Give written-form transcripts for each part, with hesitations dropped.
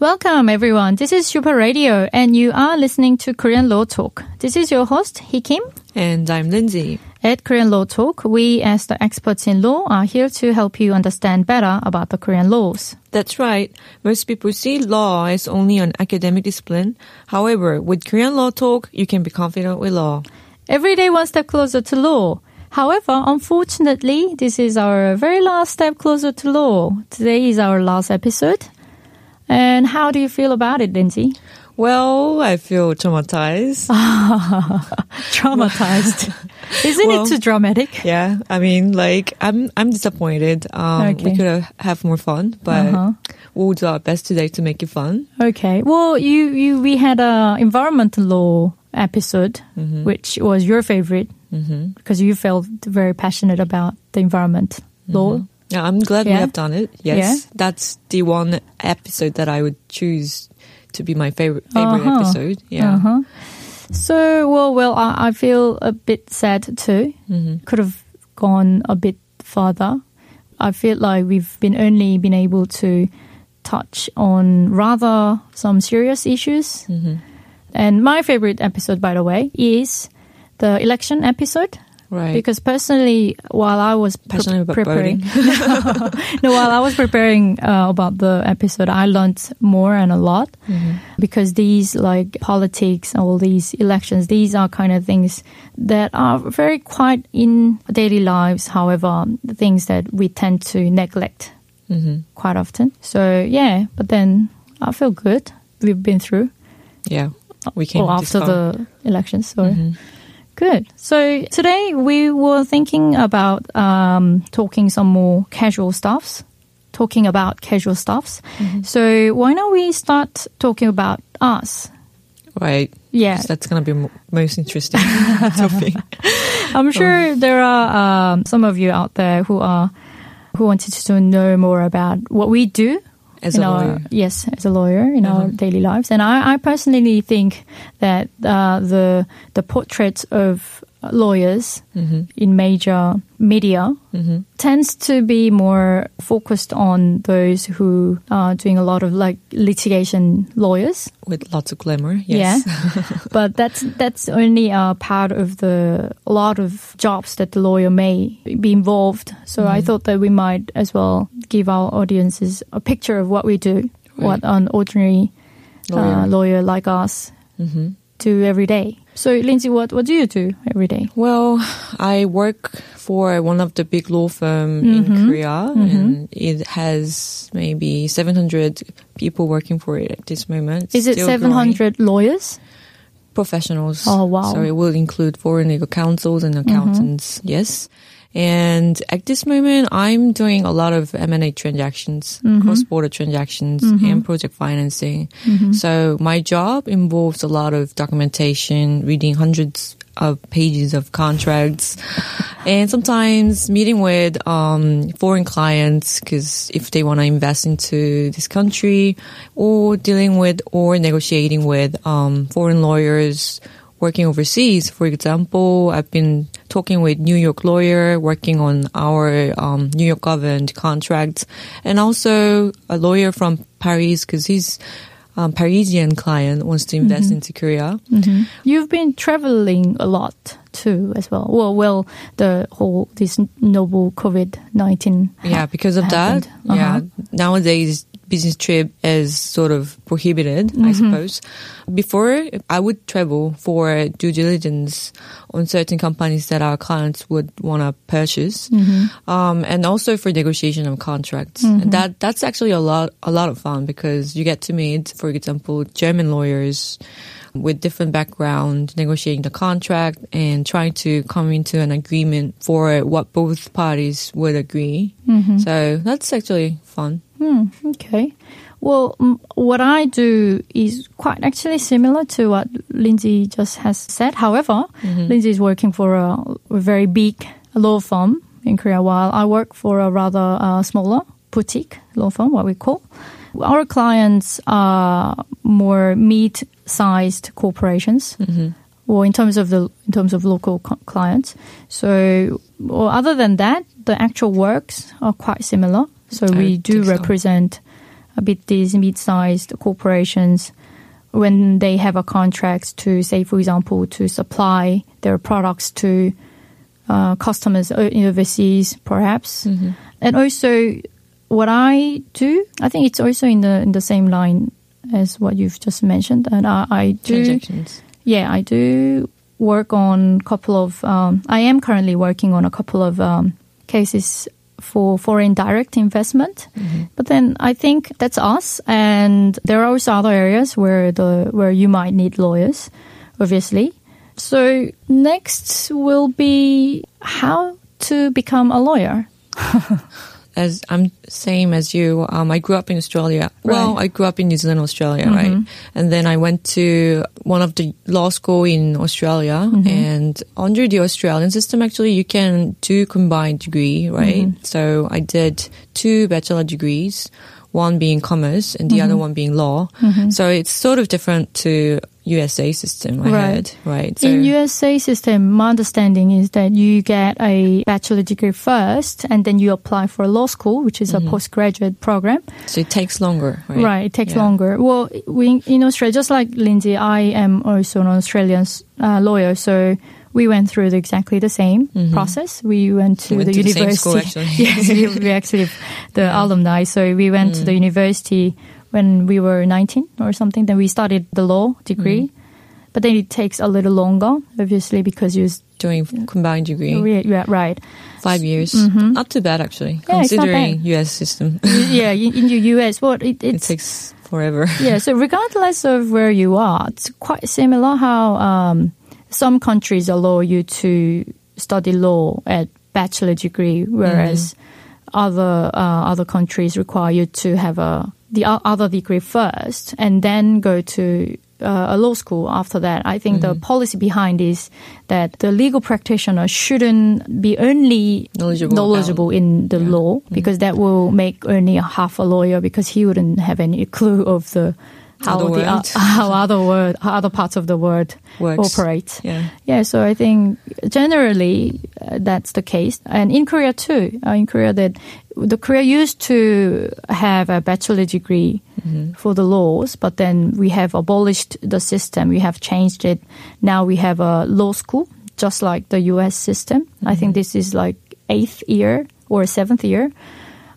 Welcome, everyone. This is Super Radio, and you are listening to Korean Law Talk. This is your host, Hikim. And I'm Lindsay. At Korean Law Talk, we, as the experts in law, are here to help you understand better about the Korean laws. That's right. Most people see law as only an academic discipline. However, with Korean Law Talk, you can be confident with law. Every day, one step closer to law. However, unfortunately, this is our very last step closer to law. Today is our last episode. And how do you feel about it, Lindsay? Well, I feel traumatized. Traumatized. Isn't it too dramatic? Yeah. I mean, like, I'm disappointed. We could have more fun, but we'll do our best today to make it fun. Okay. Well, we had an environmental law episode, which was your favorite, because you felt very passionate about the environment law. Yeah, I'm glad we have done it. Yes, that's the one episode that I would choose to be my favorite episode. Yeah. So, well, I feel a bit sad too. Could have gone a bit further. I feel like we've only been able to touch on rather some serious issues. And my favorite episode, by the way, is the election episode. Right. Because personally, while I was preparing about the episode, I learned more and a lot because these like politics, all these elections, these are kind of things that are very quite in daily lives. However, the things that we tend to neglect quite often. So yeah, but then I feel good. We've been through. Yeah, we came after the elections. Sorry. Good. So today we were thinking about talking about casual stuffs. So why don't we start talking about us? Right. Yeah. So that's going to be the most interesting topic. I'm sure there are some of you out there who wanted to know more about what we do. As a lawyer in our daily lives. And I personally think that the portraits of lawyers in major media tends to be more focused on those who are doing a lot of like litigation lawyers. With lots of glamour, yes. Yeah. But that's only a part of a lot of jobs that the lawyer may be involved. So I thought that we might as well give our audiences a picture of what we do, what an ordinary lawyer like us do every day. So, Lindsay, what do you do every day? Well, I work for one of the big law firms in Korea, and it has maybe 700 people working for it at this moment. Is it still 700 growing. Lawyers? Professionals. Oh, wow. So it will include foreign legal counsels and accountants, yes. And at this moment, I'm doing a lot of M&A transactions, cross-border transactions, and project financing. So my job involves a lot of documentation, reading hundreds of pages of contracts, and sometimes meeting with foreign clients because if they want to invest into this country, or dealing with or negotiating with foreign lawyers working overseas. For example, I've been talking with New York lawyer working on our New York government contracts, and also a lawyer from Paris because his Parisian client wants to invest into Korea. You've been traveling a lot too, as well. Well, the whole this novel COVID-19. Yeah, because of happened. That. Yeah, nowadays. Business trip is sort of prohibited, I suppose. Before, I would travel for due diligence on certain companies that our clients would want to purchase, and also for negotiation of contracts. And that's actually a lot of fun because you get to meet, for example, German lawyers with different background, negotiating the contract and trying to come into an agreement for what both parties would agree. So that's actually fun. Okay. Well, what I do is quite actually similar to what Lindsay just has said. However, Lindsay is working for a very big law firm in Korea, while I work for a rather smaller boutique law firm, what we call. Our clients are more mid-sized corporations, or in terms of local clients. So, or other than that, the actual works are quite similar. So we do represent a bit these mid-sized corporations when they have a contract to, say, for example, to supply their products to customers overseas, perhaps. And also, what I do, I think it's also in the same line as what you've just mentioned. And I do transactions. Yeah, I do work on a couple of. I am currently working on a couple of cases for foreign direct investment. But then I think that's us, and there are also other areas where you might need lawyers, obviously. So next will be how to become a lawyer. As I'm same as you, I grew up in Australia. Right. Well, I grew up in New Zealand, Australia, right? And then I went to one of the law school in Australia. And under the Australian system, actually, you can do combined degree, right? So I did 2 bachelor degrees, one being commerce and the other one being law. So it's sort of different to USA system, I heard, right? So in USA system, my understanding is that you get a bachelor degree first, and then you apply for a law school, which is a postgraduate program. So it takes longer, right? Right, it takes longer. Well, we in Australia, just like Lindsay, I am also an Australian lawyer, so we went through exactly the same process. We went to the university. The same school, actually. Yes, we actually the alumni. So we went to the university when we were 19 or something. Then we started the law degree, but then it takes a little longer, obviously, because you're doing combined degree. Yeah, right. 5 years, not too bad actually, considering it's not bad. U.S. system. Yeah, in the U.S., it takes forever. Yeah, so regardless of where you are, it's quite similar how. Some countries allow you to study law at bachelor degree, whereas other countries require you to have the other degree first and then go to a law school after that. I think the policy behind is that the legal practitioner shouldn't be only knowledgeable in the law, because that will make only half a lawyer, because he wouldn't have any clue of how other parts of the world operate. Yeah, so I think generally that's the case. And in Korea too. In Korea, Korea used to have a bachelor degree for the laws, but then we have abolished the system. We have changed it. Now we have a law school, just like the US system. I think this is like 8th year or 7th year,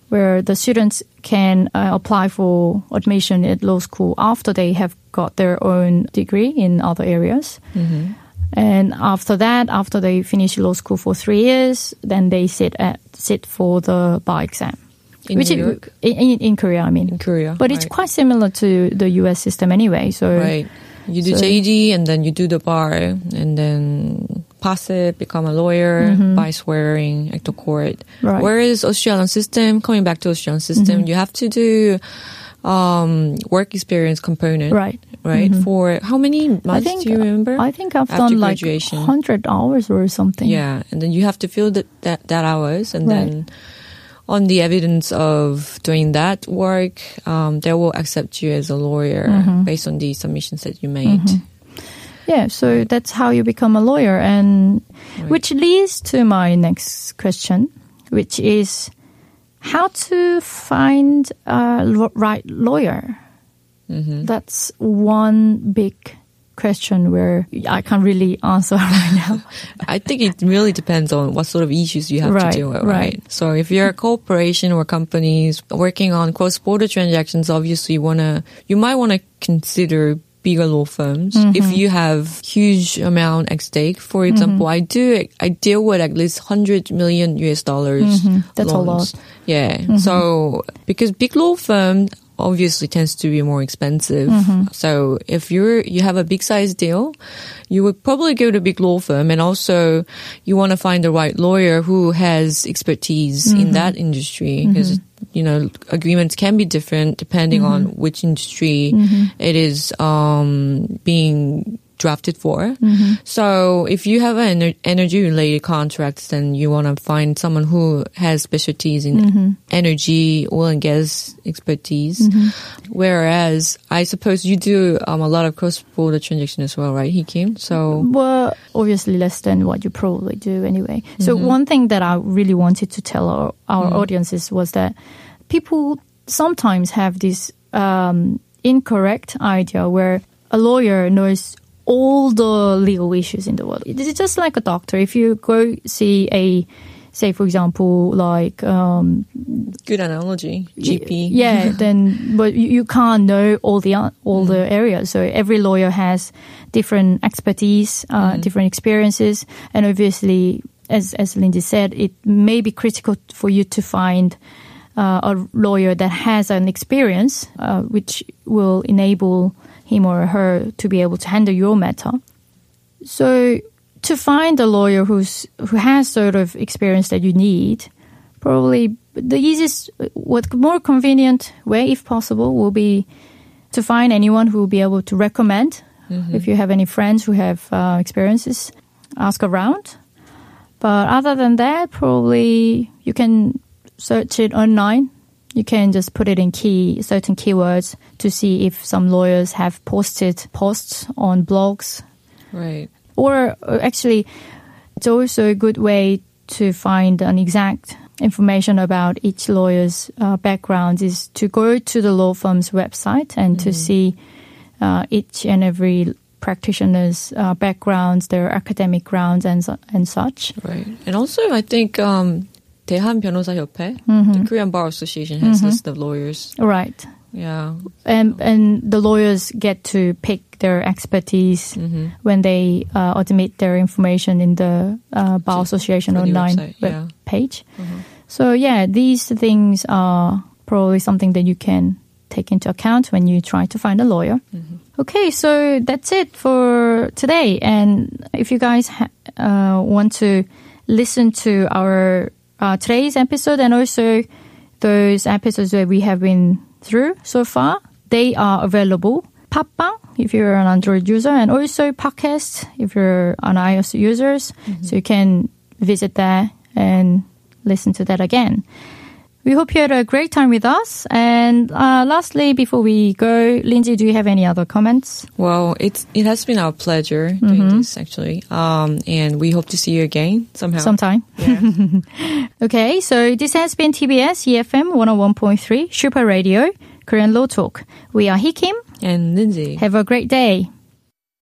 where the students can apply for admission at law school after they have got their own degree in other areas. And after that, after they finish law school for 3 years, then they sit for the bar exam. In Korea, I mean. In Korea. But it's quite similar to the US system anyway. So you do JD, and then you do the bar, and then pass it, become a lawyer by swearing at the court. Right. Whereas Australian system, coming back to Australian system, you have to do work experience component. Right? For how many months do you remember? I think I've done like 100 hours or something. Yeah, and then you have to fill that hours, and then on the evidence of doing that work, they will accept you as a lawyer based on the submissions that you made. Yeah, so that's how you become a lawyer, and which leads to my next question, which is how to find a right lawyer. That's one big question where I can't really answer right now. I think it really depends on what sort of issues you have to deal with, right? So if you're a corporation or companies working on cross-border transactions, obviously you might want to consider bigger law firms if you have huge amount at stake. For example, I deal with at least $100 million. That's loans. A lot. Yeah. So because big law firm obviously tends to be more expensive. So if you have a big size deal, you would probably go to a big law firm, and also you want to find the right lawyer who has expertise in that industry, because you know, agreements can be different depending mm-hmm. on which industry mm-hmm. it is being drafted for. Mm-hmm. So if you have an energy-related contracts, then you want to find someone who has specialties in mm-hmm. energy, oil and gas expertise. Mm-hmm. Whereas I suppose you do a lot of cross-border transactions as well, right, Hikim? So well, obviously less than what you probably do anyway. So mm-hmm. one thing that I really wanted to tell our mm-hmm. audiences was that people sometimes have this incorrect idea where a lawyer knows all the legal issues in the world. It's just like a doctor. If you go see for example, like... good analogy, GP. Yeah, then, but you can't know all the areas. So every lawyer has different expertise, different experiences. And obviously, as Lindsay said, it may be critical for you to find a lawyer that has an experience, which will enable him or her to be able to handle your matter. So to find a lawyer who has sort of experience that you need, probably the easiest, more convenient way, if possible, will be to find anyone who will be able to recommend. Mm-hmm. If you have any friends who have experiences, ask around. But other than that, probably you can search it online. You can just put it in certain keywords to see if some lawyers have posted posts on blogs. Right. Or actually, it's also a good way to find an exact information about each lawyer's background is to go to the law firm's website and to see each and every practitioners' backgrounds, their academic grounds and such. Right. And also, I think... 대한변호사협회, the Korean Bar Association, has a list of lawyers. Right. Yeah. And the lawyers get to pick their expertise when they admit their information in the Bar Association online web page. Uh-huh. So, yeah, these things are probably something that you can take into account when you try to find a lawyer. Mm-hmm. Okay, so that's it for today. And if you guys want to listen to our today's episode and also those episodes that we have been through so far, they are available. 팟빵 if you're an Android user, and also podcast if you're an iOS users. Mm-hmm. So you can visit there and listen to that again. We hope you had a great time with us. And lastly, before we go, Lindsay, do you have any other comments? Well, it has been our pleasure doing this, actually. And we hope to see you again sometime. Yeah. Okay, so this has been TBS EFM 101.3 Super Radio, Korean Law Talk. We are Hikim. And Lindsay. Have a great day.